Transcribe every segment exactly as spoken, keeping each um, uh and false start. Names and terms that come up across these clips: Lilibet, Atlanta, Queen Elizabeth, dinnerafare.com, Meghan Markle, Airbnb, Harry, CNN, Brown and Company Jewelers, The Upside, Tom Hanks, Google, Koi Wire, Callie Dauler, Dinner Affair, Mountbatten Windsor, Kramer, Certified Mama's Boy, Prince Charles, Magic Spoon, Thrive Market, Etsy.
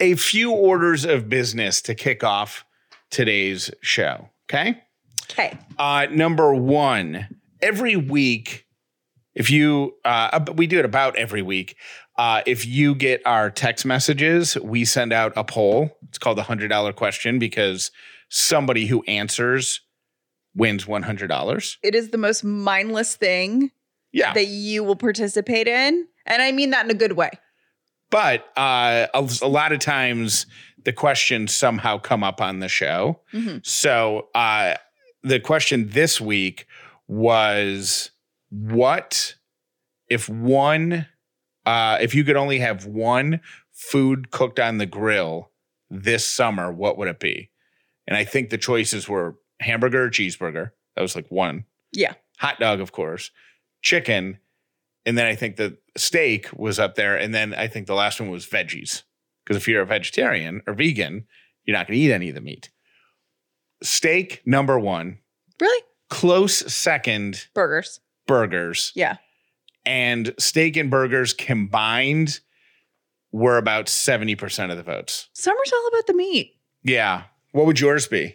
a few orders of business to kick off today's show. Okay. Okay. Uh, number one, every week, if you, uh, we do it about every week. Uh, if you get our text messages, we send out a poll. It's called the one hundred dollar question because somebody who answers wins one hundred dollars. It is the most mindless thing yeah. that you will participate in. And I mean that in a good way. But uh, a, a lot of times the questions somehow come up on the show. Mm-hmm. So uh, the question this week was, what if one... Uh, if you could only have one food cooked on the grill this summer, what would it be? And I think the choices were hamburger or cheeseburger. That was like one. Yeah. Hot dog, of course. Chicken. And then I think the steak was up there. And then I think the last one was veggies. Because if you're a vegetarian or vegan, you're not going to eat any of the meat. Steak, number one. Really? Close second. Burgers. Burgers. Yeah. And steak and burgers combined were about seventy percent of the votes. Summer's all about the meat. Yeah. What would yours be?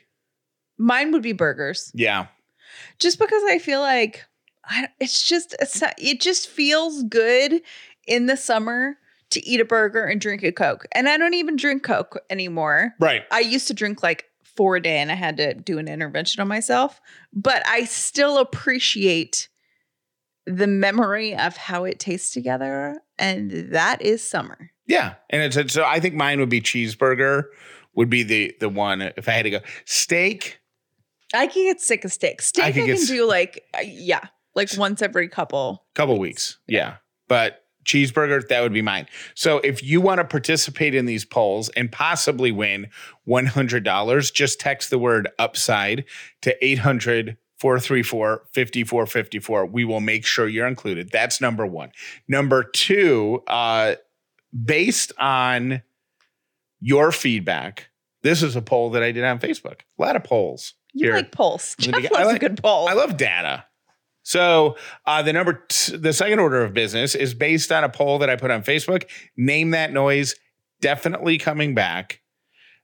Mine would be burgers. Yeah. Just because I feel like I, it's just, it's not, it just feels good in the summer to eat a burger and drink a Coke. And I don't even drink Coke anymore. Right. I used to drink like four a day and I had to do an intervention on myself, but I still appreciate the memory of how it tastes together, and that is summer. Yeah, and it's, it's so I think mine would be cheeseburger would be the the one if I had to go steak. I can get sick of steak. Steak I can, I can do like uh, yeah, like once every couple couple weeks. Yeah. yeah, but cheeseburger that would be mine. So if you want to participate in these polls and possibly win one hundred dollars, just text the word upside to eight hundred. four three four, five four five four. We will make sure you're included. That's number one. Number two, uh, based on your feedback, this is a poll that I did on Facebook. A lot of polls. You here. Like polls. Jeff loves I like, a good poll. I love data. So uh, the number, t- the second order of business is based on a poll that I put on Facebook. Name that noise. Definitely coming back.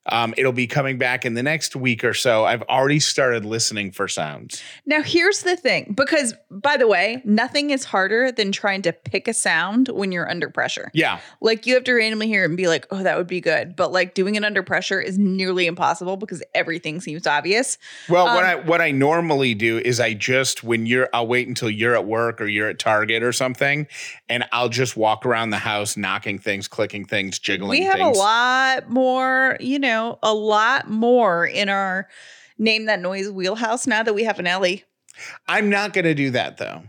Um, it'll be coming back in the next week or so. I've already started listening for sounds. Now, here's the thing, because, by the way, nothing is harder than trying to pick a sound when you're under pressure. Yeah. Like, you have to randomly hear it and be like, oh, that would be good. But, like, doing it under pressure is nearly impossible because everything seems obvious. Well, um, what I what I normally do is I just, when you're, I'll wait until you're at work or you're at Target or something, and I'll just walk around the house knocking things, clicking things, jiggling things. We have things. A lot more, you know, a lot more in our name that noise wheelhouse now that we have an alley. I'm not going to do that though.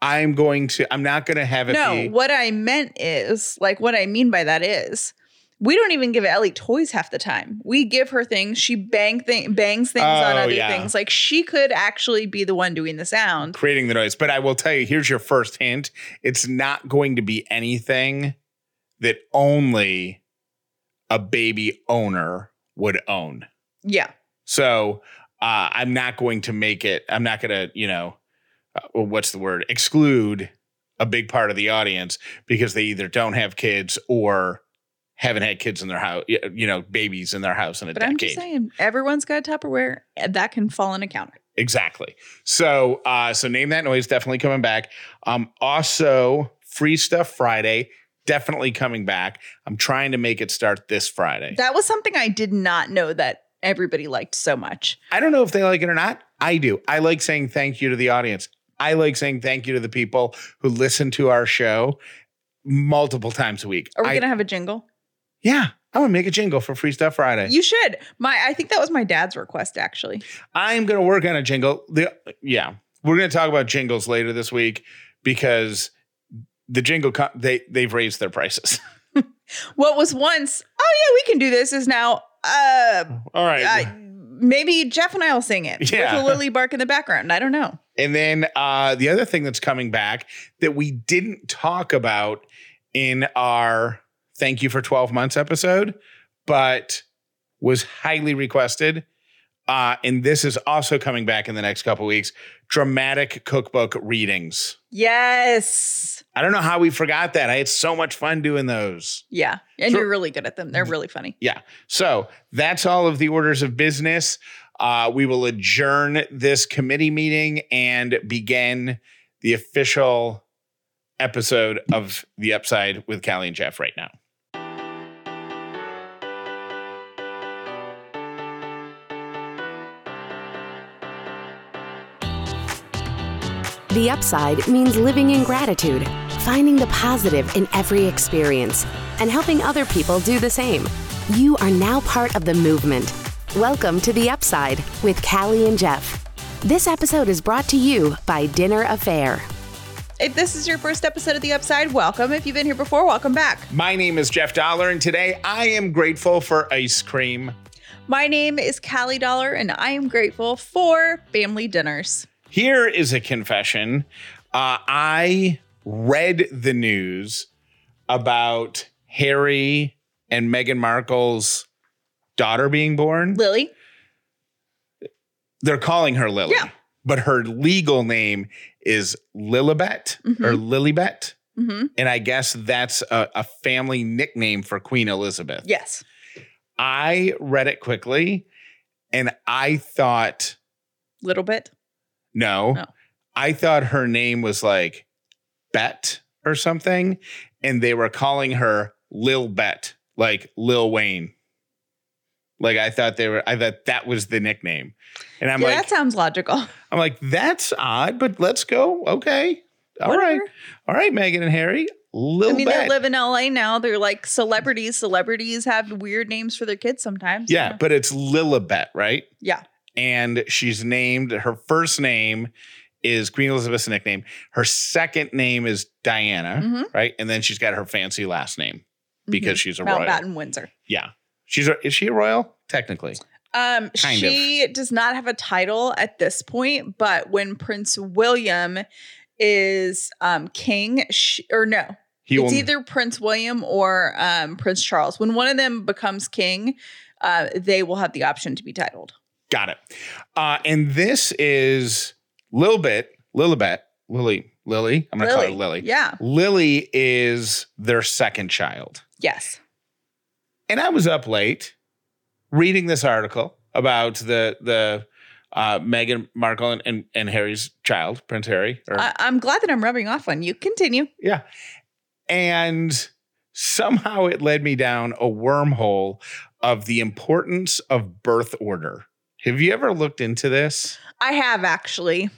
I'm going to, I'm not going to have it. No, be- what I meant is like, what I mean by that is we don't even give Ellie toys half the time. We give her things. She bang thing, bangs things oh, on other yeah. things. Like she could actually be the one doing the sound. Creating the noise. But I will tell you, here's your first hint. It's not going to be anything that only a baby owner would own. Yeah. So uh, I'm not going to make it. I'm not going to, you know, uh, what's the word? Exclude a big part of the audience because they either don't have kids or haven't had kids in their house, you know, babies in their house in a but decade. But I'm just saying, everyone's got Tupperware that can fall on a counter. Exactly. So, uh, so name that noise, definitely coming back. Um, also, Free Stuff Friday. Definitely coming back. I'm trying to make it start this Friday. That was something I did not know that everybody liked so much. I don't know if they like it or not. I do. I like saying thank you to the audience. I like saying thank you to the people who listen to our show multiple times a week. Are we going to have a jingle? Yeah. I'm going to make a jingle for Free Stuff Friday. You should. My, I think that was my dad's request, actually. I'm going to work on a jingle. The, yeah. We're going to talk about jingles later this week because... The jingle, com- they, they've raised their prices. What was once, oh, yeah, we can do this, is now, uh, all right. Uh, maybe Jeff and I will sing it yeah. with a lily bark in the background. I don't know. And then uh, the other thing that's coming back that we didn't talk about in our Thank You for twelve Months episode, but was highly requested Uh, and this is also coming back in the next couple of weeks. Dramatic cookbook readings. Yes. I don't know how we forgot that. I had so much fun doing those. Yeah. And so, you're really good at them. They're really funny. Yeah. So that's all of the orders of business. Uh, we will adjourn this committee meeting and begin the official episode of The Upside with Callie and Jeff right now. The Upside means living in gratitude, finding the positive in every experience, and helping other people do the same. You are now part of the movement. Welcome to The Upside with Callie and Jeff. This episode is brought to you by Dinner Affair. If this is your first episode of The Upside, welcome. If you've been here before, welcome back. My name is Jeff Dauler, and today I am grateful for ice cream. My name is Callie Dauler, and I am grateful for family dinners. Here is a confession. Uh, I read the news about Harry and Meghan Markle's daughter being born. Lily. They're calling her Lily. Yeah. But her legal name is Lilibet mm-hmm. or Lilibet. Mm-hmm. And I guess that's a, a family nickname for Queen Elizabeth. Yes. I read it quickly and I thought. Little bit. No, no, I thought her name was like Bet or something, and they were calling her Lil Bet, like Lil Wayne. Like I thought they were, I thought that was the nickname. And I'm yeah, like, that sounds logical. I'm like, that's odd, but let's go. Okay. All Whatever. right. All right, Meghan and Harry. Lil I mean, Bet. They live in L A now. They're like celebrities. Celebrities have weird names for their kids sometimes. Yeah, so. But it's Lilibet, right? Yeah. And she's named, her first name is Queen Elizabeth's nickname. Her second name is Diana, mm-hmm. right? And then she's got her fancy last name because mm-hmm. she's a Mountbatten royal. Mountbatten Windsor. Yeah. She's a, is she a royal? Technically. Um, kind she of. does not have a title at this point, but when Prince William is um, king, she, or no, he it's will, either Prince William or um, Prince Charles. When one of them becomes king, uh, they will have the option to be titled. Got it. Uh, and this is Lilibet, Lilibet, Lily, Lily. I'm going to call her Lily. Yeah. Lily is their second child. Yes. And I was up late reading this article about the the uh, Meghan Markle and, and, and Harry's child, Prince Harry. Or, I, I'm glad that I'm rubbing off on you. Continue. Yeah. And somehow it led me down a wormhole of the importance of birth order. Have you ever looked into this? I have, actually.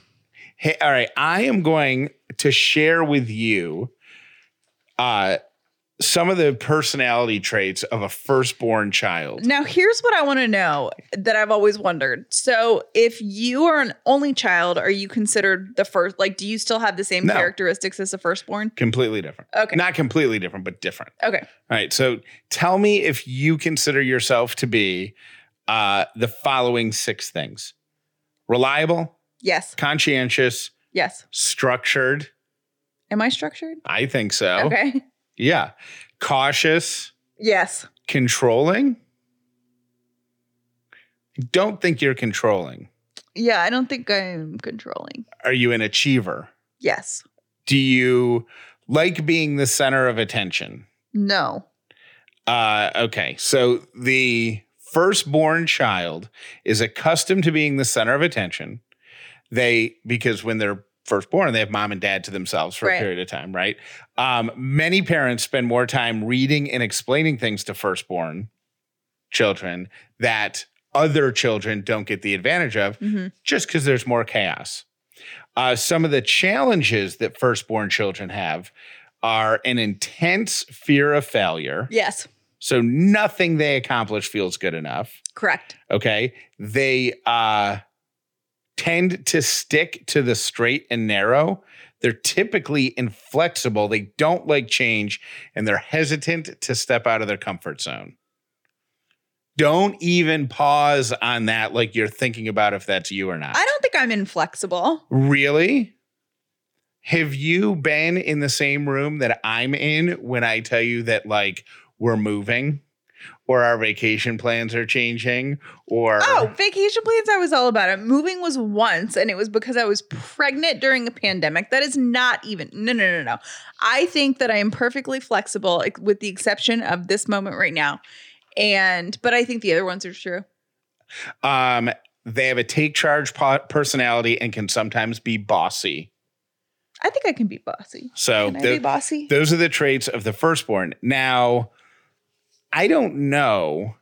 Hey, all right. I am going to share with you uh, some of the personality traits of a firstborn child. Now, here's what I want to know that I've always wondered. So if you are an only child, are you considered the first? Like, do you still have the same no. characteristics as a firstborn? Completely different. Okay. Not completely different, but different. Okay. All right. So tell me if you consider yourself to be Uh, the following six things. Reliable. Yes. Conscientious. Yes. Structured. Am I structured? I think so. Okay. Yeah. Cautious. Yes. Controlling. I don't think you're controlling. Yeah, I don't think I'm controlling. Are you an achiever? Yes. Do you like being the center of attention? No. Uh, okay. So the firstborn child is accustomed to being the center of attention. They, because when they're firstborn, they have mom and dad to themselves for right. a period of time, right? Um, many parents spend more time reading and explaining things to firstborn children that other children don't get the advantage of mm-hmm. just because there's more chaos. Uh, some of the challenges that firstborn children have are an intense fear of failure. Yes. So nothing they accomplish feels good enough. Correct. Okay. They uh, tend to stick to the straight and narrow. They're typically inflexible. They don't like change, and they're hesitant to step out of their comfort zone. Don't even pause on that like you're thinking about if that's you or not. I don't think I'm inflexible. Really? Have you been in the same room that I'm in when I tell you that, like, we're moving, or our vacation plans are changing or... Oh, vacation plans, I was all about it. Moving was once, and it was because I was pregnant during a pandemic. That is not even... No, no, no, no. I think that I am perfectly flexible with the exception of this moment right now. And, but I think the other ones are true. Um, they have a take charge po- personality and can sometimes be bossy. I think I can be bossy. So can I the, be bossy? Those are the traits of the firstborn. Now, I don't know.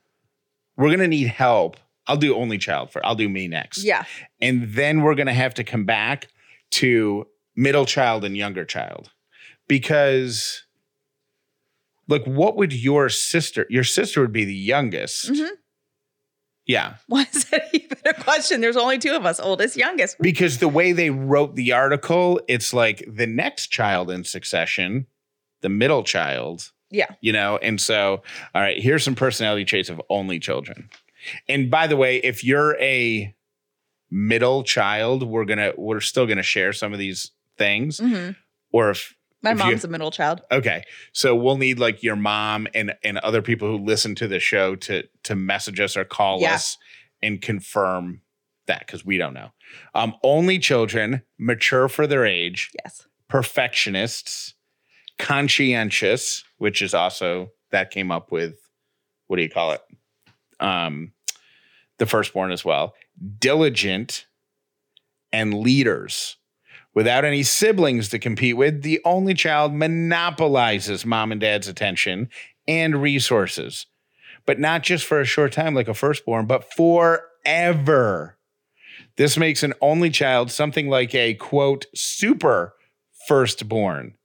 We're going to need help. I'll do only child for. I'll do me next. Yeah. And then we're going to have to come back to middle child and younger child because look, what would your sister, your sister would be the youngest. Mm-hmm. Yeah. Why is that even a question? There's only two of us, oldest, youngest. Because the way they wrote the article, it's like the next child in succession, the middle child. Yeah. You know, and so, all right, here's some personality traits of only children. And by the way, if you're a middle child, we're going to, we're still going to share some of these things. Mm-hmm. Or if. My if mom's you, a middle child. Okay. So we'll need like your mom and, and other people who listen to the show to to message us or call yeah. us and confirm that because we don't know. Um, only children, mature for their age. Yes. Perfectionists, conscientious, which is also that came up with, what do you call it? Um, the firstborn as well. Diligent and leaders. Without any siblings to compete with, the only child monopolizes mom and dad's attention and resources, but not just for a short time like a firstborn, but forever. This makes an only child something like a, quote, super firstborn.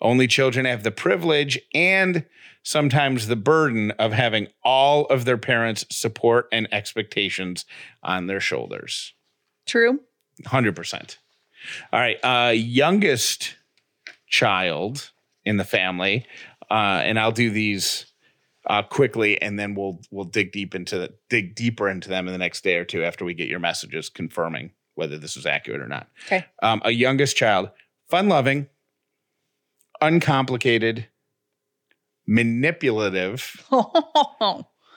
Only children have the privilege and sometimes the burden of having all of their parents' support and expectations on their shoulders. True. one hundred percent. All right. Uh, youngest child in the family. Uh, and I'll do these uh, quickly and then we'll we'll dig deep into the, dig deeper into them in the next day or two after we get your messages confirming whether this is accurate or not. Okay. Um, a youngest child, fun loving, uncomplicated, manipulative,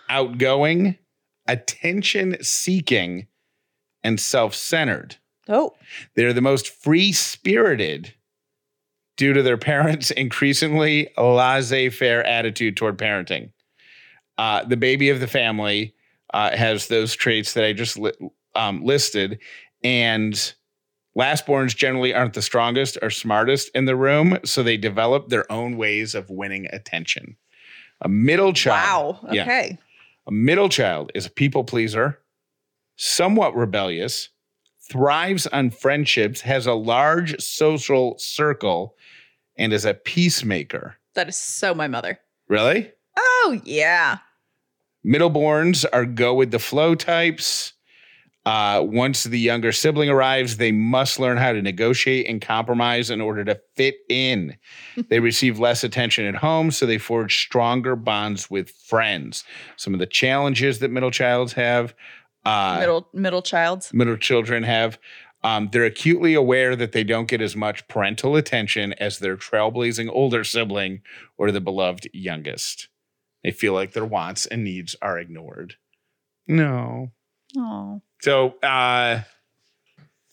outgoing, attention seeking, and self-centered. Oh, they're the most free-spirited due to their parents' increasingly laissez-faire attitude toward parenting. Uh, the baby of the family uh, has those traits that I just li- um, listed, and lastborns generally aren't the strongest or smartest in the room, so they develop their own ways of winning attention. A middle child. Wow. Okay. Yeah, a middle child is a people pleaser, somewhat rebellious, thrives on friendships, has a large social circle, and is a peacemaker. That is so my mother. Really? Oh, yeah. Middleborns are go-with-the-flow types. Uh, once the younger sibling arrives, they must learn how to negotiate and compromise in order to fit in. They receive less attention at home, so they forge stronger bonds with friends. Some of the challenges that middle childs have Uh, middle middle childs. Middle children have. Um, they're acutely aware that they don't get as much parental attention as their trailblazing older sibling or the beloved youngest. They feel like their wants and needs are ignored. No. Oh. So uh,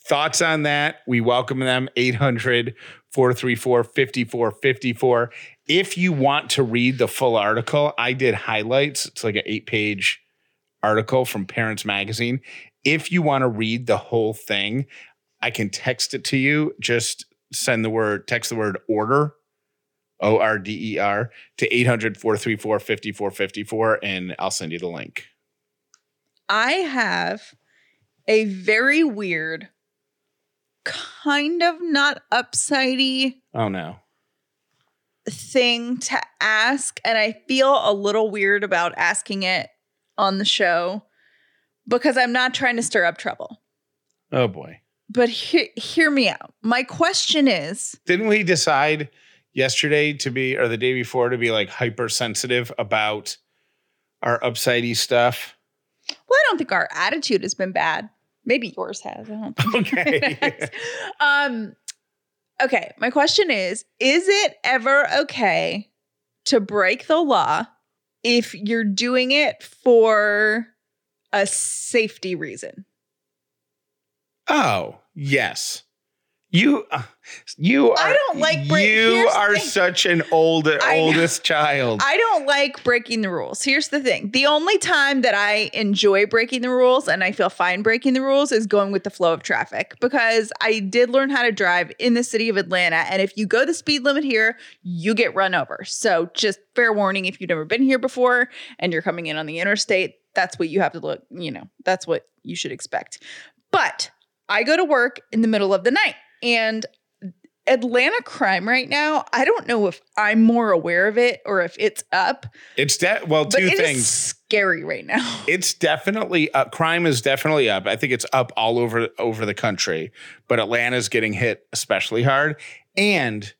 thoughts on that? We welcome them. eight hundred, four three four, five four five four. If you want to read the full article, I did highlights. It's like an eight-page article from Parents Magazine. If you want to read the whole thing, I can text it to you. Just send the word, text the word order, O R D E R, to eight hundred, four three four, five four five four, and I'll send you the link. I have a very weird, kind of not upsidey. Oh, no. Thing to ask, and I feel a little weird about asking it on the show because I'm not trying to stir up trouble. Oh boy. But he- hear me out. My question is, didn't we decide yesterday to be, or the day before to be like hypersensitive about our upsidey stuff? Well, I don't think our attitude has been bad. Maybe yours has. I don't think okay. Has. Um, okay. My question is, is it ever okay to break the law if you're doing it for a safety reason. Oh, yes. You, uh, you are. I don't like break- You are such an old, oldest child. I don't like breaking the rules. Here's the thing: the only time that I enjoy breaking the rules and I feel fine breaking the rules is going with the flow of traffic, because I did learn how to drive in the city of Atlanta, and if you go the speed limit here, you get run over. So just fair warning: if you've never been here before and you're coming in on the interstate, that's what you have to look. You know, that's what you should expect. But I go to work in the middle of the night. And Atlanta crime right now, I don't know if I'm more aware of it or if it's up. It's that. De- well, two it things. It's scary right now. It's definitely up. Crime is definitely up. I think it's up all over over the country, but Atlanta's getting hit especially hard. And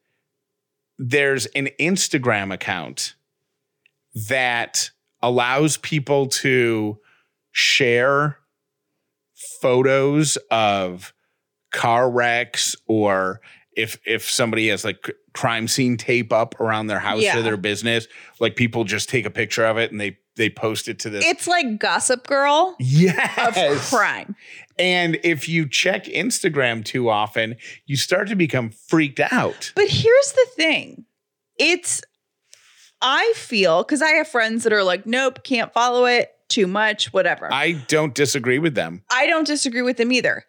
there's an Instagram account that allows people to share photos of car wrecks, or if if somebody has like crime scene tape up around their house yeah. or their business, like people just take a picture of it and they they post it to this. It's like Gossip Girl yes. of crime. And if you check Instagram too often, you start to become freaked out. But here's the thing. It's, I feel, because I have friends that are like, nope, can't follow it, too much, whatever. I don't disagree with them. I don't disagree with them either.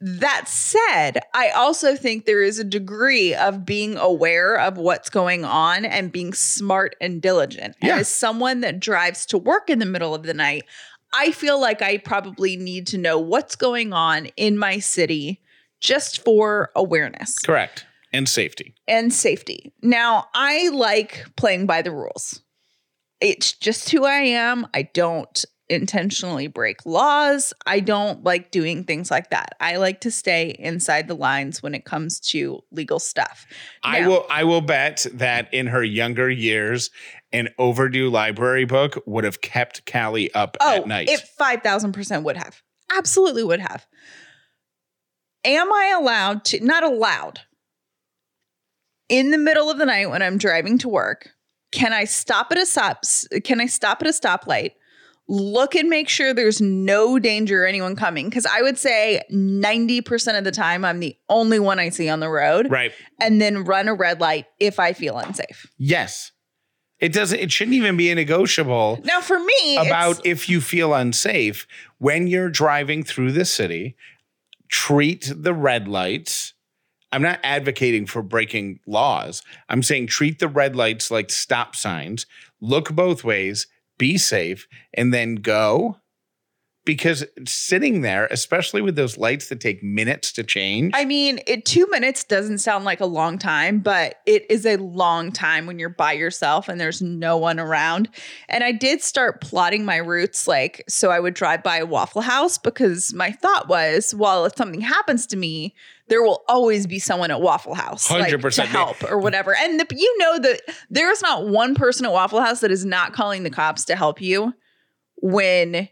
That said, I also think there is a degree of being aware of what's going on and being smart and diligent. Yeah. And as someone that drives to work in the middle of the night, I feel like I probably need to know what's going on in my city just for awareness. Correct. And safety. And safety. Now, I like playing by the rules. It's just who I am. I don't intentionally break laws. I don't like doing things like that. I like to stay inside the lines when it comes to legal stuff. Now, I will I will bet that in her younger years, an overdue library book would have kept Callie up oh, at night. It five thousand percent would have. Absolutely would have. Am I allowed to, not allowed, in the middle of the night when I'm driving to work, can I stop at a stop, can I stop at a stoplight, look and make sure there's no danger or anyone coming? Because I would say ninety percent of the time, I'm the only one I see on the road. Right. And then run a red light if I feel unsafe. Yes. It doesn't, it shouldn't even be a negotiable. Now for me, about if you feel unsafe, when you're driving through the city, treat the red lights. I'm not advocating for breaking laws. I'm saying treat the red lights like stop signs, look both ways, be safe, and then go. Because sitting there, especially with those lights that take minutes to change. I mean, it, two minutes doesn't sound like a long time, but it is a long time when you're by yourself and there's no one around. And I did start plotting my routes, like, so I would drive by a Waffle House, because my thought was, well, if something happens to me, there will always be someone at Waffle House one hundred percent like, to help or whatever. And the, you know that there is not one person at Waffle House that is not calling the cops to help you when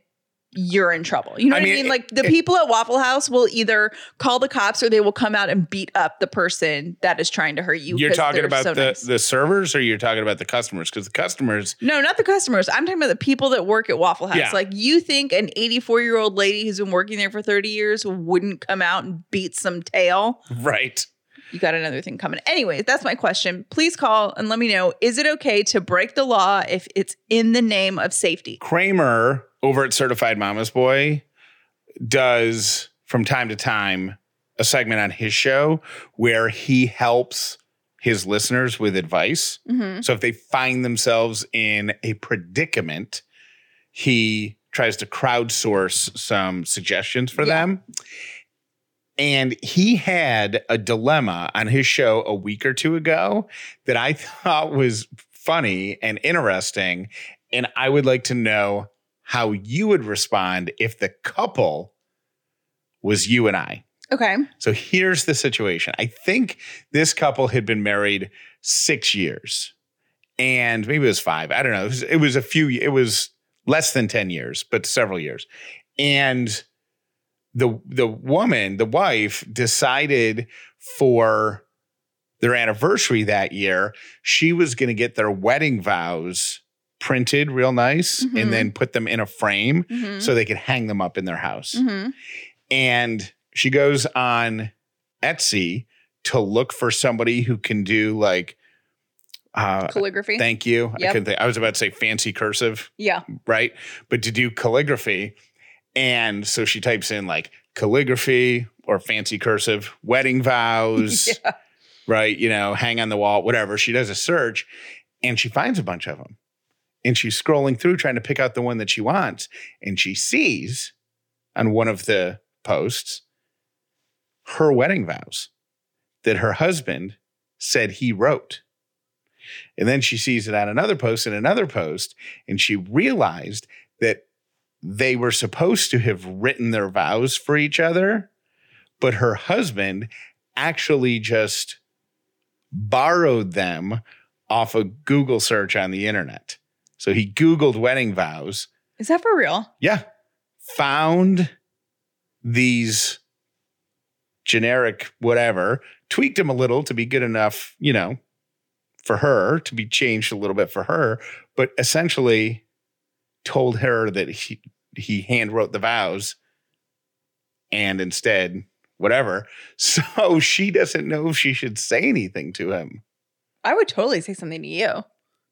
you're in trouble. You know I what mean, I mean? It, like the it, people at Waffle House will either call the cops or they will come out and beat up the person that is trying to hurt you. You're talking about so the, nice. the servers, or you're talking about the customers? Because the customers. No, not the customers. I'm talking about the people that work at Waffle House. Yeah. Like, you think an eighty-four year old lady who's been working there for thirty years wouldn't come out and beat some tail? Right. You got another thing coming. Anyways, that's my question. Please call and let me know. Is it okay to break the law if it's in the name of safety? Kramer over at Certified Mama's Boy does from time to time a segment on his show where he helps his listeners with advice. Mm-hmm. So if they find themselves in a predicament, he tries to crowdsource some suggestions for yeah. them. And he had a dilemma on his show a week or two ago that I thought was funny and interesting. And I would like to know how you would respond if the couple was you and I. Okay. So here's the situation. I think this couple had been married six years and maybe it was five. I don't know. It was, it was a few, it was less than ten years, but several years. And The the woman, the wife, decided for their anniversary that year, she was going to get their wedding vows printed real nice mm-hmm. and then put them in a frame mm-hmm. so they could hang them up in their house. Mm-hmm. And she goes on Etsy to look for somebody who can do like uh, calligraphy. Thank you. Yep. I couldn't think. I was about to say fancy cursive. Yeah. Right. But to do calligraphy. And so she types in like calligraphy or fancy cursive, wedding vows, yeah. right? You know, hang on the wall, whatever. She does a search and she finds a bunch of them. And she's scrolling through trying to pick out the one that she wants. And she sees on one of the posts her wedding vows that her husband said he wrote. And then she sees it on another post and another post. And she realized that they were supposed to have written their vows for each other, but her husband actually just borrowed them off a Google search on the internet. So he Googled wedding vows. Is that for real? Yeah. Found these generic whatever, tweaked them a little to be good enough, you know, for her, to be changed a little bit for her, but essentially told her that he, he hand wrote the vows and instead whatever. So she doesn't know if she should say anything to him. I would totally say something to you.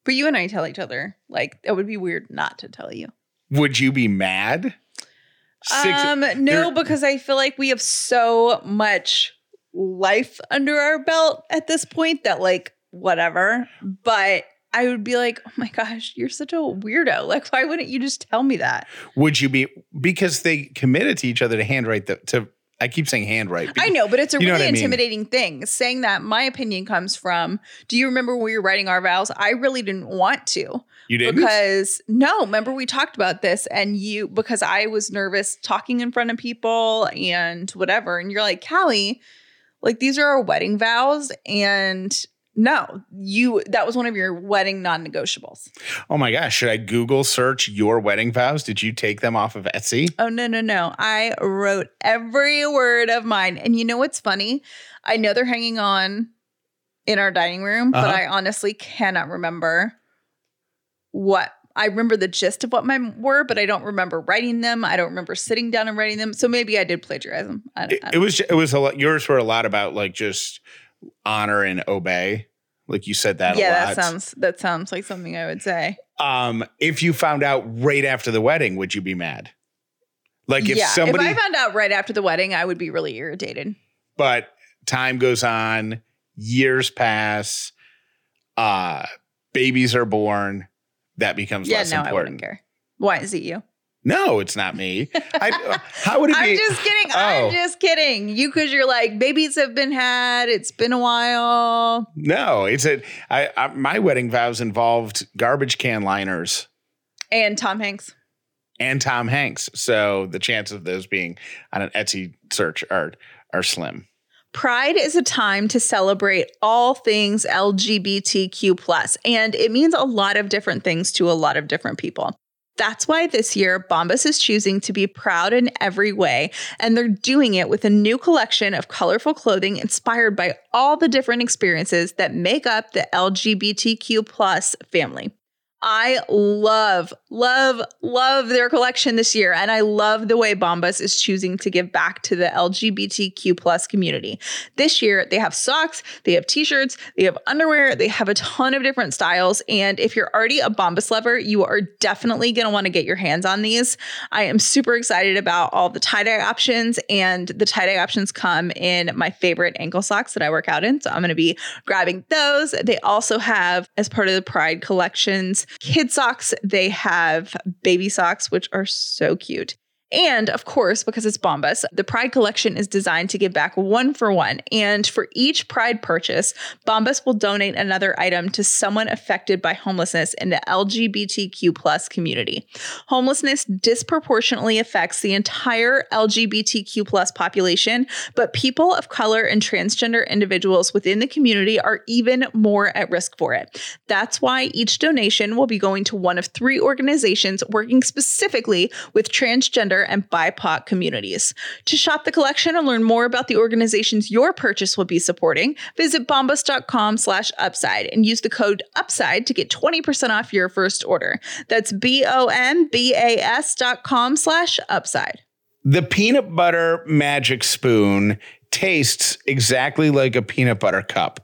But you and I tell each other, like, it would be weird not to tell you. Would you be mad? Six, um, no, because I feel like we have so much life under our belt at this point that, like, whatever. But I would be like, oh, my gosh, you're such a weirdo. Like, why wouldn't you just tell me that? Would you be? Because they committed to each other to handwrite the to. I keep saying handwrite. I know, but it's a really intimidating I mean. thing. Saying that, my opinion comes from, do you remember when we were writing our vows? I really didn't want to. You didn't? Because, no, remember we talked about this and you, because I was nervous talking in front of people and whatever. And you're like, Callie, like, these are our wedding vows. And no, you, that was one of your wedding non-negotiables. Oh my gosh. Should I Google search your wedding vows? Did you take them off of Etsy? Oh, no, no, no. I wrote every word of mine. And you know what's funny? I know they're hanging on in our dining room, uh-huh. but I honestly cannot remember what. I remember the gist of what mine were, but I don't remember writing them. I don't remember sitting down and writing them. So maybe I did plagiarize them. I don't, it, I don't it was, know. It was a lot. Yours were a lot about like just honor and obey. Like you said that yeah, a lot. Yeah, that sounds, that sounds like something I would say. Um, if you found out right after the wedding, would you be mad? Like if yeah, somebody... if I found out right after the wedding, I would be really irritated. But time goes on, years pass, uh, babies are born. That becomes yeah, less no, important. Yeah, no, I wouldn't care. Why? Is it you? No, it's not me. I, how would it be? I'm just kidding. Oh. I'm just kidding. You, because you're like, babies have been had. It's been a while. No, it's a, I, I, my wedding vows involved garbage can liners. And Tom Hanks. And Tom Hanks. So the chance of those being on an Etsy search are are slim. Pride is a time to celebrate all things L G B T Q plus, and it means a lot of different things to a lot of different people. That's why this year, Bombas is choosing to be proud in every way, and they're doing it with a new collection of colorful clothing inspired by all the different experiences that make up the L G B T Q plus family. I love, love, love their collection this year, and I love the way Bombas is choosing to give back to the L G B T Q plus community. This year, they have socks, they have t-shirts, they have underwear, they have a ton of different styles, and if you're already a Bombas lover, you are definitely going to want to get your hands on these. I am super excited about all the tie-dye options, and the tie-dye options come in my favorite ankle socks that I work out in, so I'm going to be grabbing those. They also have, as part of the Pride collections, kid socks. They have baby socks, which are so cute. And of course, because it's Bombas, the Pride collection is designed to give back one for one. And for each Pride purchase, Bombas will donate another item to someone affected by homelessness in the L G B T Q plus community. Homelessness disproportionately affects the entire L G B T Q plus population, but people of color and transgender individuals within the community are even more at risk for it. That's why each donation will be going to one of three organizations working specifically with transgender and B I P O C communities. To shop the collection and learn more about the organizations your purchase will be supporting, visit bombas.com slash upside and use the code UPSIDE to get twenty percent off your first order. That's B-O-M-B-A-S dot com slash upside. The peanut butter magic spoon tastes exactly like a peanut butter cup,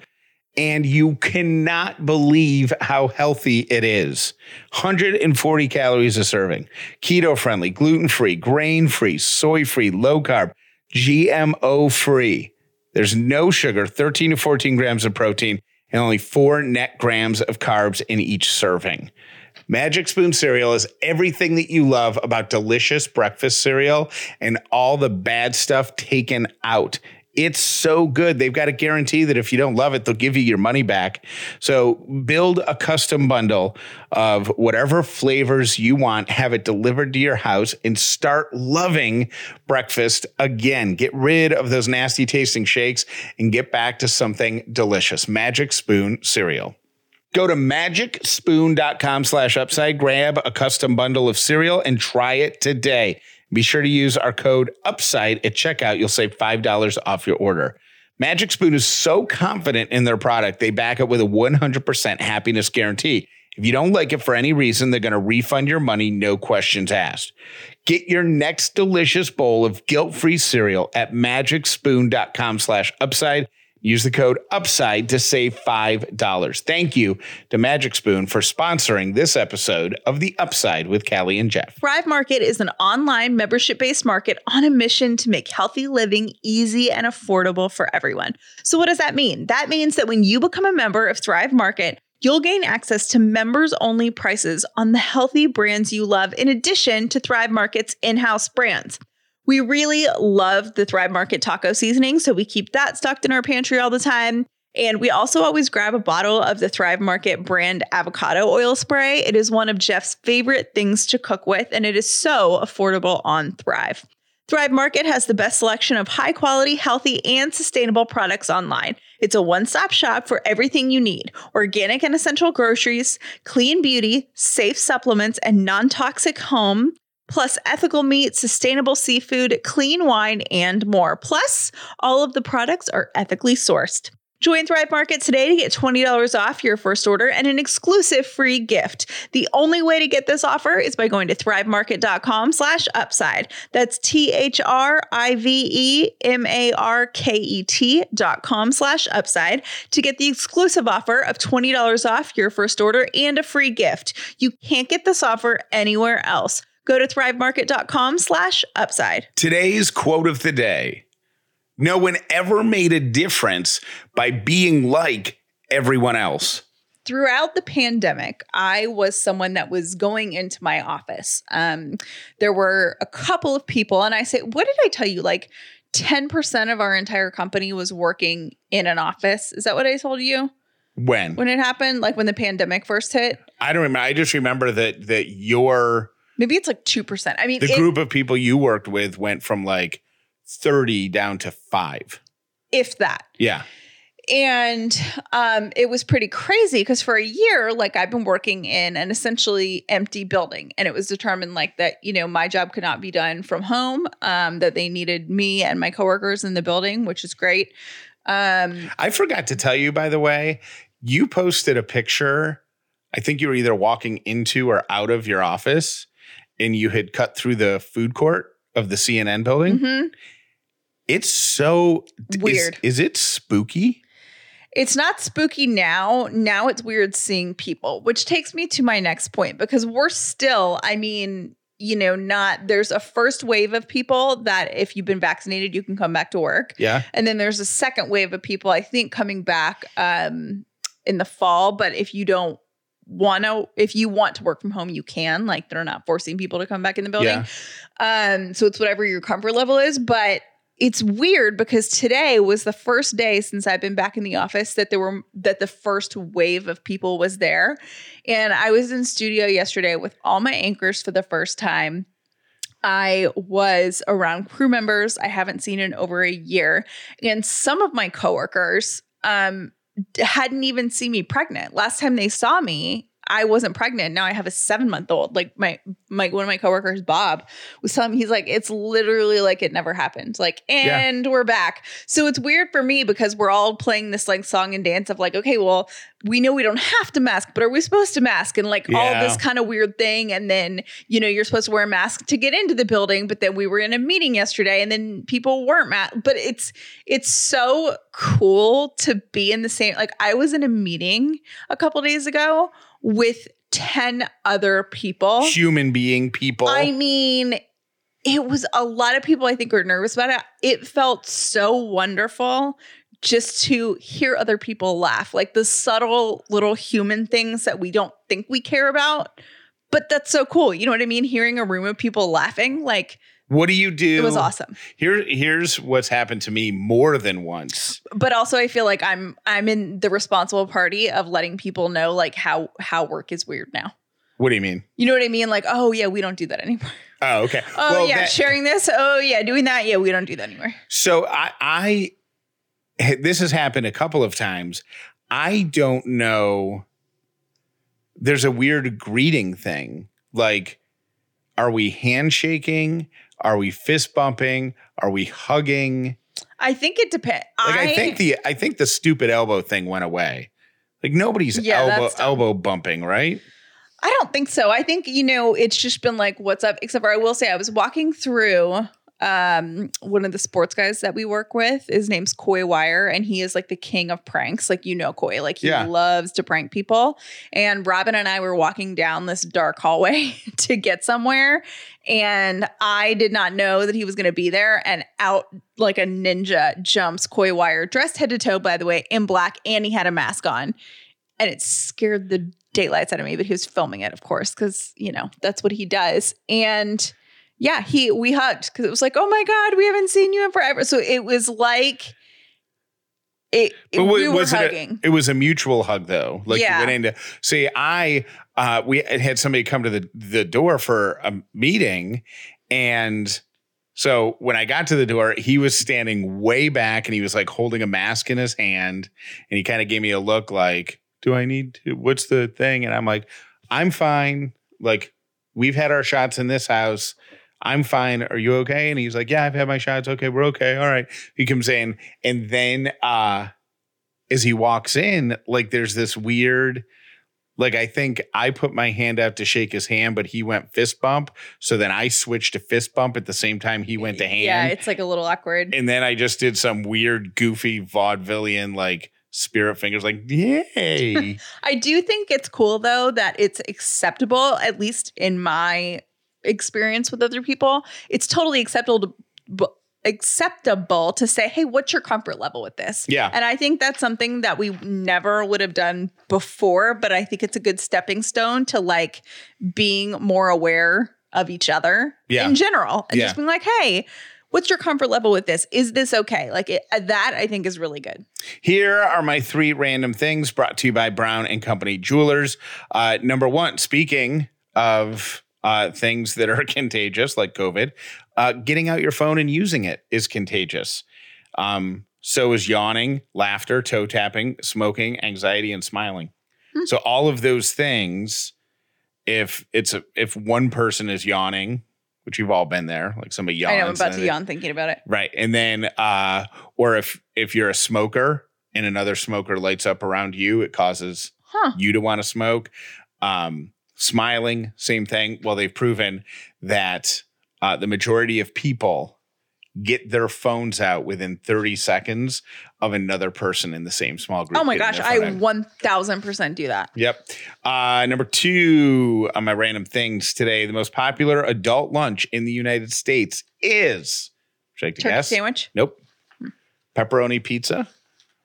and you cannot believe how healthy it is. one hundred forty calories a serving, keto friendly, gluten free, grain free, soy free, low carb, G M O free. There's no sugar, thirteen to fourteen grams of protein, and only four net grams of carbs in each serving. Magic Spoon cereal is everything that you love about delicious breakfast cereal and all the bad stuff taken out. It's so good. They've got a guarantee that if you don't love it, they'll give you your money back. So build a custom bundle of whatever flavors you want, have it delivered to your house, and start loving breakfast again. Get rid of those nasty tasting shakes and get back to something delicious. Magic Spoon cereal. Go to magic spoon dot com slash upside, grab a custom bundle of cereal and try it today. Be sure to use our code UPSIDE at checkout. You'll save five dollars off your order. Magic Spoon is so confident in their product, they back it with a one hundred percent happiness guarantee. If you don't like it for any reason, they're going to refund your money, no questions asked. Get your next delicious bowl of guilt-free cereal at magic spoon dot com slash upside. Use the code UPSIDE to save five dollars. Thank you to Magic Spoon for sponsoring this episode of The Upside with Callie and Jeff. Thrive Market is an online membership-based market on a mission to make healthy living easy and affordable for everyone. So what does that mean? That means that when you become a member of Thrive Market, you'll gain access to members-only prices on the healthy brands you love, in addition to Thrive Market's in-house brands. We really love the Thrive Market taco seasoning, so we keep that stocked in our pantry all the time. And we also always grab a bottle of the Thrive Market brand avocado oil spray. It is one of Jeff's favorite things to cook with, and it is so affordable on Thrive. Thrive Market has the best selection of high-quality, healthy, and sustainable products online. It's a one-stop shop for everything you need: organic and essential groceries, clean beauty, safe supplements, and non-toxic home, plus ethical meat, sustainable seafood, clean wine, and more. Plus, all of the products are ethically sourced. Join Thrive Market today to get twenty dollars off your first order and an exclusive free gift. The only way to get this offer is by going to thrive market dot com slash upside. That's T-H-R-I-V-E-M-A-R-K-E-T dot com slash upside to get the exclusive offer of twenty dollars off your first order and a free gift. You can't get this offer anywhere else. Go to thrive market dot com slash upside. Today's quote of the day: no one ever made a difference by being like everyone else. Throughout the pandemic, I was someone that was going into my office. Um, there were a couple of people, and I say, what did I tell you? Like ten percent of our entire company was working in an office. Is that what I told you? When? When it happened, like when the pandemic first hit? I don't remember. I just remember that that your... Maybe it's like two percent. I mean, the it, group of people you worked with went from like thirty down to five. If that. Yeah. And um, it was pretty crazy because for a year, like I've been working in an essentially empty building, and it was determined like that, you know, my job could not be done from home, um, that they needed me and my coworkers in the building, which is great. Um, I forgot to tell you, by the way, you posted a picture. I think you were either walking into or out of your office, and you had cut through the food court of the C N N building. Mm-hmm. It's so weird. Is, is it spooky? It's not spooky now. Now it's weird seeing people, which takes me to my next point, because we're still, I mean, you know, not, there's a first wave of people that if you've been vaccinated, you can come back to work. Yeah. And then there's a second wave of people, I think, coming back um, in the fall. But if you don't, want to, if you want to work from home, you can. Like, they're not forcing people to come back in the building. Yeah. Um, so it's whatever your comfort level is. But it's weird because today was the first day since I've been back in the office that there were, that the first wave of people was there. And I was in studio yesterday with all my anchors for the first time. I was around crew members I haven't seen in over a year. And some of my coworkers, um, hadn't even seen me pregnant. Last time they saw me, I wasn't pregnant. Now I have a seven month old. Like my, my, one of my coworkers, Bob, was telling me, he's like, it's literally like it never happened. Like, and yeah. we're back. So it's weird for me because we're all playing this like song and dance of like, okay, well, we know we don't have to mask, but are we supposed to mask? And like yeah. all this kind of weird thing. And then, you know, you're supposed to wear a mask to get into the building, but then we were in a meeting yesterday and then people weren't masked. But it's, it's so cool to be in the same, like I was in a meeting a couple days ago with ten other people. Human being people. I mean, it was a lot of people I think were nervous about it. It felt so wonderful just to hear other people laugh, like the subtle little human things that we don't think we care about. But that's so cool. You know what I mean? Hearing a room of people laughing, like, what do you do? It was awesome. Here, here's what's happened to me more than once. But also I feel like I'm I'm in the responsible party of letting people know like how, how work is weird now. What do you mean? You know what I mean? Like, oh, yeah, we don't do that anymore. Oh, okay. Oh, well, yeah, that, sharing this. Oh, yeah, doing that. Yeah, we don't do that anymore. So I, I this has happened a couple of times. I don't know. There's a weird greeting thing. Like, are we handshaking? Are we fist bumping? Are we hugging? I think it depends. Like I, I think the I think the stupid elbow thing went away. Like nobody's yeah, elbow elbow bumping, right? I don't think so. I think, you know, it's just been like, what's up? Except for I will say I was walking through um, one of the sports guys that we work with. His name's Koi Wire, and he is like the king of pranks. Like, you know, Koi, like he yeah. loves to prank people. And Robin and I were walking down this dark hallway to get somewhere. And I did not know that he was going to be there. And out like a ninja jumps Koi Wire, dressed head to toe, by the way, in black. And he had a mask on. And it scared the daylights out of me, but he was filming it, of course, because, you know, that's what he does. And yeah, he we hugged because it was like, oh, my God, we haven't seen you in forever. So it was like it, it but we was were it hugging. A, it was a mutual hug, though. Like yeah. you went into see, I uh, we had somebody come to the, the door for a meeting. And so when I got to the door, he was standing way back and he was like holding a mask in his hand. And he kind of gave me a look like, do I need to? What's the thing? And I'm like, I'm fine. Like, we've had our shots in this house. I'm fine. Are you okay? And he's like, yeah, I've had my shots. Okay, we're okay. All right. He comes in. And then uh, as he walks in, like there's this weird, like I think I put my hand out to shake his hand, but he went fist bump. So then I switched to fist bump at the same time he went to hand. Yeah, it's like a little awkward. And then I just did some weird, goofy vaudevillian, like, spirit fingers, like, yay. I do think it's cool, though, that it's acceptable, at least in my experience with other people. It's totally acceptable to, acceptable to say, hey, what's your comfort level with this? Yeah. And I think that's something that we never would have done before. But I think it's a good stepping stone to like being more aware of each other yeah. in general. And yeah. just being like, hey, what's your comfort level with this? Is this okay? Like it, that I think is really good. Here are my three random things brought to you by Brown and Company Jewelers. Uh, number one, speaking of uh, things that are contagious like COVID, uh, getting out your phone and using it is contagious. Um, so is yawning, laughter, toe tapping, smoking, anxiety, and smiling. Hmm. So all of those things, if it's a, if one person is yawning, which you've all been there, like somebody yawns. I know, I'm about to yawn thinking about it. Right. And then, uh, or if if you're a smoker and another smoker lights up around you, it causes huh. you to want to smoke. Um, smiling, same thing. Well, they've proven that uh, the majority of people get their phones out within thirty seconds of another person in the same small group. Oh my gosh, I one thousand percent do that. Yep. Uh, number two on my random things today, the most popular adult lunch in the United States is, should I take a guess? Turkey sandwich? Nope. Pepperoni pizza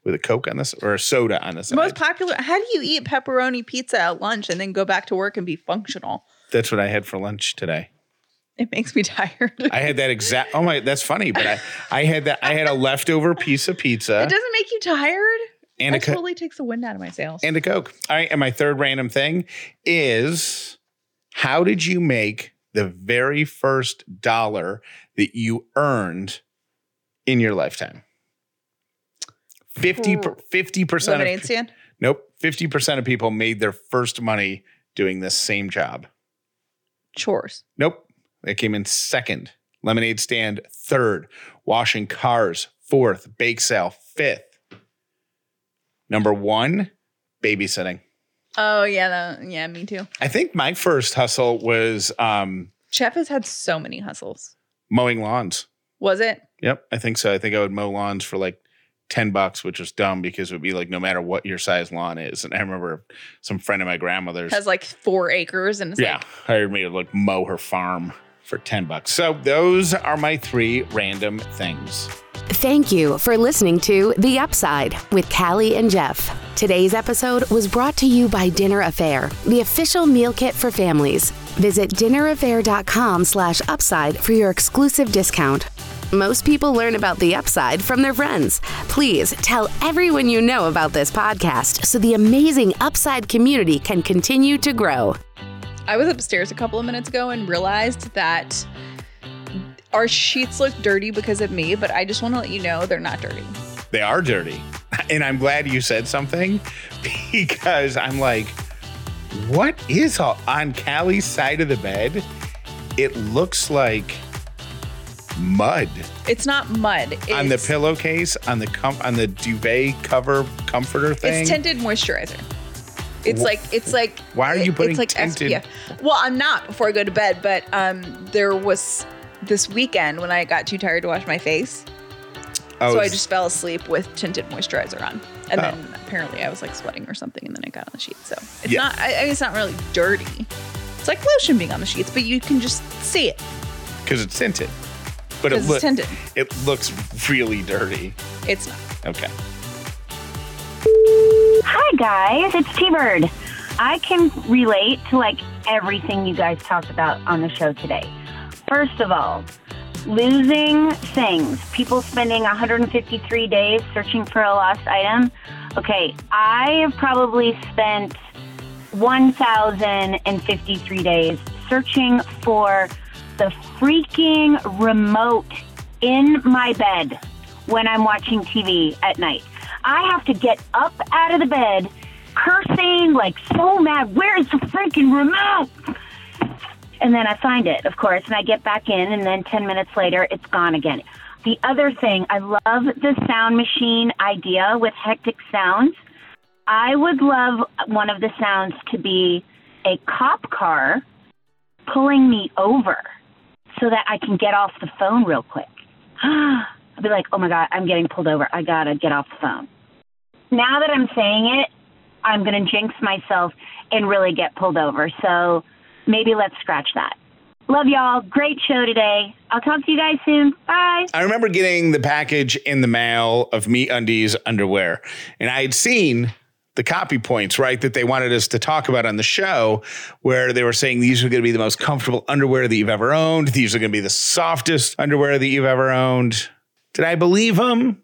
with a Coke on this or a soda on this. Most popular, how do you eat pepperoni pizza at lunch and then go back to work and be functional? That's what I had for lunch today. It makes me tired. I had that exact. Oh my, that's funny. But I, I had that. I had a leftover piece of pizza. It doesn't make you tired. And that co- totally takes the wind out of my sails. And a Coke. All right. And my third random thing is, how did you make the very first dollar that you earned in your lifetime? fifty percent. fifty percent. Lemonade stand? Nope. fifty percent of people made their first money doing this same job. Chores. Nope. They came in second. Lemonade stand, third. Washing cars, fourth. Bake sale, fifth. Number one, babysitting. Oh, yeah. That, yeah, me too. I think my first hustle was... Um, Jeff has had so many hustles. Mowing lawns. Was it? Yep. I think so. I think I would mow lawns for like ten bucks, which was dumb because it would be like no matter what your size lawn is. And I remember some friend of my grandmother's has like four acres and it's yeah, like- hired me to like mow her farm for ten bucks. So those are my three random things. Thank you for listening to The Upside with Callie and Jeff. Today's episode was brought to you by Dinner Affair, the official meal kit for families. Visit dinneraffair.com slash upside for your exclusive discount. Most people learn about The Upside from their friends. Please tell everyone you know about this podcast so the amazing Upside community can continue to grow. I was upstairs a couple of minutes ago and realized that our sheets look dirty because of me, but I just want to let you know they're not dirty. They are dirty. And I'm glad you said something because I'm like, what is all on Callie's side of the bed? It looks like mud. It's not mud. It's on the pillowcase, on the com- on the duvet cover comforter thing. It's tinted moisturizer. It's Wh- like it's like. Why are you putting it's like tinted? S P F. Well, I'm not before I go to bed, but um, there was this weekend when I got too tired to wash my face, oh, so I just fell asleep with tinted moisturizer on, and oh. then apparently I was like sweating or something, and then I got on the sheet. So it's yeah. not. I, I mean, it's not really dirty. It's like lotion being on the sheets, but you can just see it because it's tinted. But it, look, it looks really dirty. It's not. Okay. Hi, guys. It's T-Bird. I can relate to, like, everything you guys talked about on the show today. First of all, losing things. People spending one hundred fifty-three days searching for a lost item. Okay, I have probably spent one thousand fifty-three days searching for the freaking remote in my bed when I'm watching T V at night. I have to get up out of the bed, cursing, like, so mad, where's the freaking remote? And then I find it, of course, and I get back in, and then ten minutes later, it's gone again. The other thing, I love the sound machine idea with hectic sounds. I would love one of the sounds to be a cop car pulling me over, so that I can get off the phone real quick. I'll be like, oh my God, I'm getting pulled over. I gotta get off the phone. Now that I'm saying it, I'm gonna jinx myself and really get pulled over. So maybe let's scratch that. Love y'all. Great show today. I'll talk to you guys soon. Bye. I remember getting the package in the mail of MeUndies underwear, and I had seen the copy points, right, that they wanted us to talk about on the show, where they were saying these are going to be the most comfortable underwear that you've ever owned. These are going to be the softest underwear that you've ever owned. Did I believe them?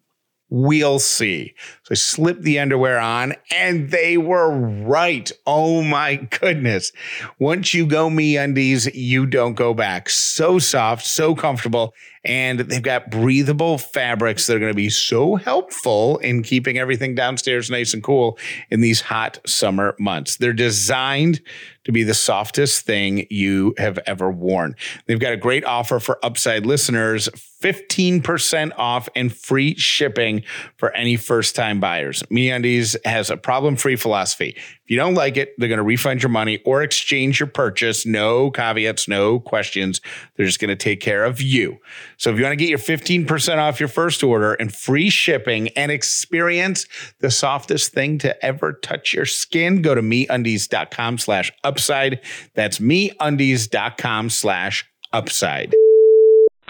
We'll see. So I slipped the underwear on and they were right. Oh my goodness. Once you go MeUndies, you don't go back. So soft, so comfortable. And they've got breathable fabrics that are going to be so helpful in keeping everything downstairs nice and cool in these hot summer months. They're designed to be the softest thing you have ever worn. They've got a great offer for Upside listeners, fifteen percent off and free shipping for any first-time buyers. MeUndies has a problem-free philosophy. If you don't like it, they're going to refund your money or exchange your purchase. No caveats, no questions. They're just going to take care of you. So if you want to get your fifteen percent off your first order and free shipping and experience the softest thing to ever touch your skin, go to MeUndies.com slash upside. That's MeUndies.com slash upside.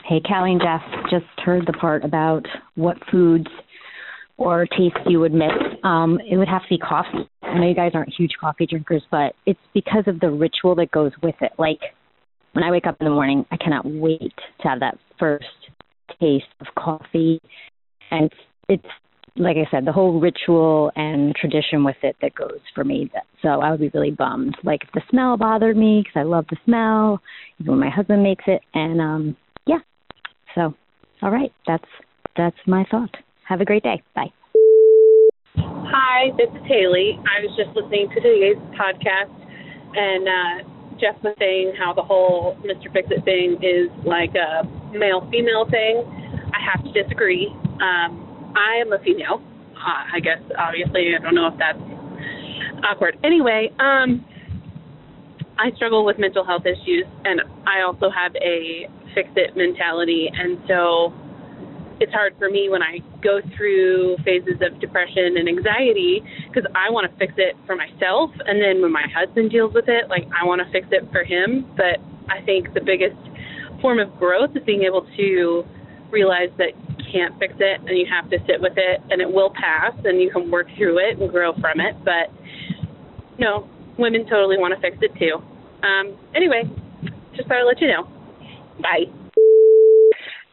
Hey, Callie and Jeff, just heard the part about what foods or tastes you would miss. Um, it would have to be coffee. I know you guys aren't huge coffee drinkers, but it's because of the ritual that goes with it. Like, when I wake up in the morning, I cannot wait to have that first taste of coffee. And it's, it's, like I said, the whole ritual and tradition with it that goes for me. So I would be really bummed. Like, if the smell bothered me, because I love the smell, even when my husband makes it. And, um, yeah. So, all right. That's, that's my thought. Have a great day. Bye. Hi, this is Haley. I was just listening to today's podcast. and uh, Jeff was saying how the whole Mister Fix-It thing is like a male-female thing. I have to disagree. Um, I am a female, uh, I guess, obviously. I don't know if that's awkward. Anyway, um, I struggle with mental health issues, and I also have a fix-it mentality, and so it's hard for me when I go through phases of depression and anxiety because I want to fix it for myself. And then when my husband deals with it, like I want to fix it for him. But I think the biggest form of growth is being able to realize that you can't fix it and you have to sit with it and it will pass and you can work through it and grow from it. But no, women totally want to fix it too. Um, anyway, just thought I'd let you know. Bye.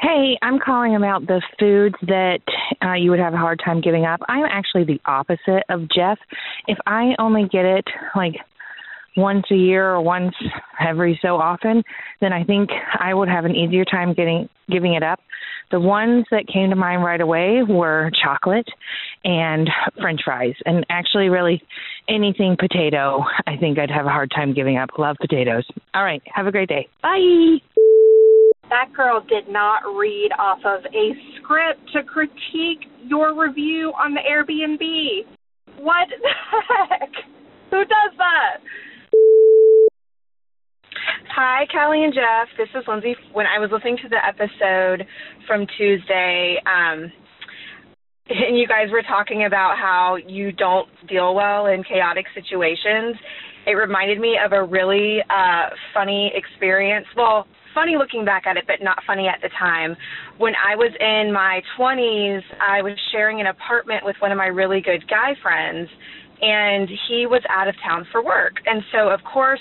Hey, I'm calling about the foods that uh, you would have a hard time giving up. I'm actually the opposite of Jeff. If I only get it like once a year or once every so often, then I think I would have an easier time getting giving it up. The ones that came to mind right away were chocolate and French fries, and actually really anything potato. I think I'd have a hard time giving up. Love potatoes. All right. Have a great day. Bye. That girl did not read off of a script to critique your review on the Airbnb. What the heck? Who does that? Hi, Callie and Jeff. This is Lindsay. When I was listening to the episode from Tuesday, um, and you guys were talking about how you don't deal well in chaotic situations, it reminded me of a really uh, funny experience. Well, funny looking back at it, but not funny at the time. When I was in my twenties, I was sharing an apartment with one of my really good guy friends, and he was out of town for work. And so, of course,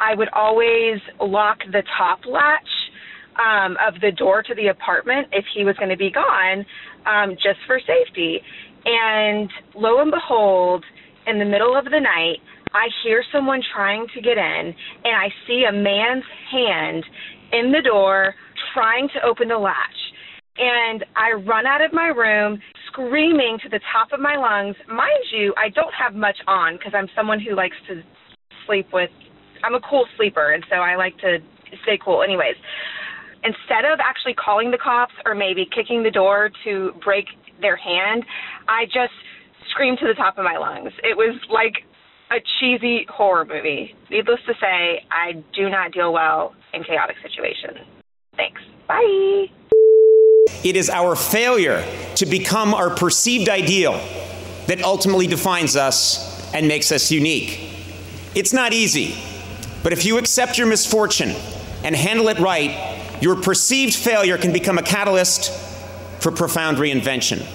I would always lock the top latch um, of the door to the apartment if he was going to be gone, um, just for safety. And lo and behold, in the middle of the night, I hear someone trying to get in, and I see a man's hand in the door trying to open the latch. And I run out of my room screaming to the top of my lungs. Mind you, I don't have much on because I'm someone who likes to sleep with, I'm a cool sleeper, and so I like to stay cool anyways. Instead of actually calling the cops or maybe kicking the door to break their hand, I just screamed to the top of my lungs. It was like a cheesy horror movie. Needless to say, I do not deal well in chaotic situations. Thanks. Bye. It is our failure to become our perceived ideal that ultimately defines us and makes us unique. It's not easy, but if you accept your misfortune and handle it right, your perceived failure can become a catalyst for profound reinvention.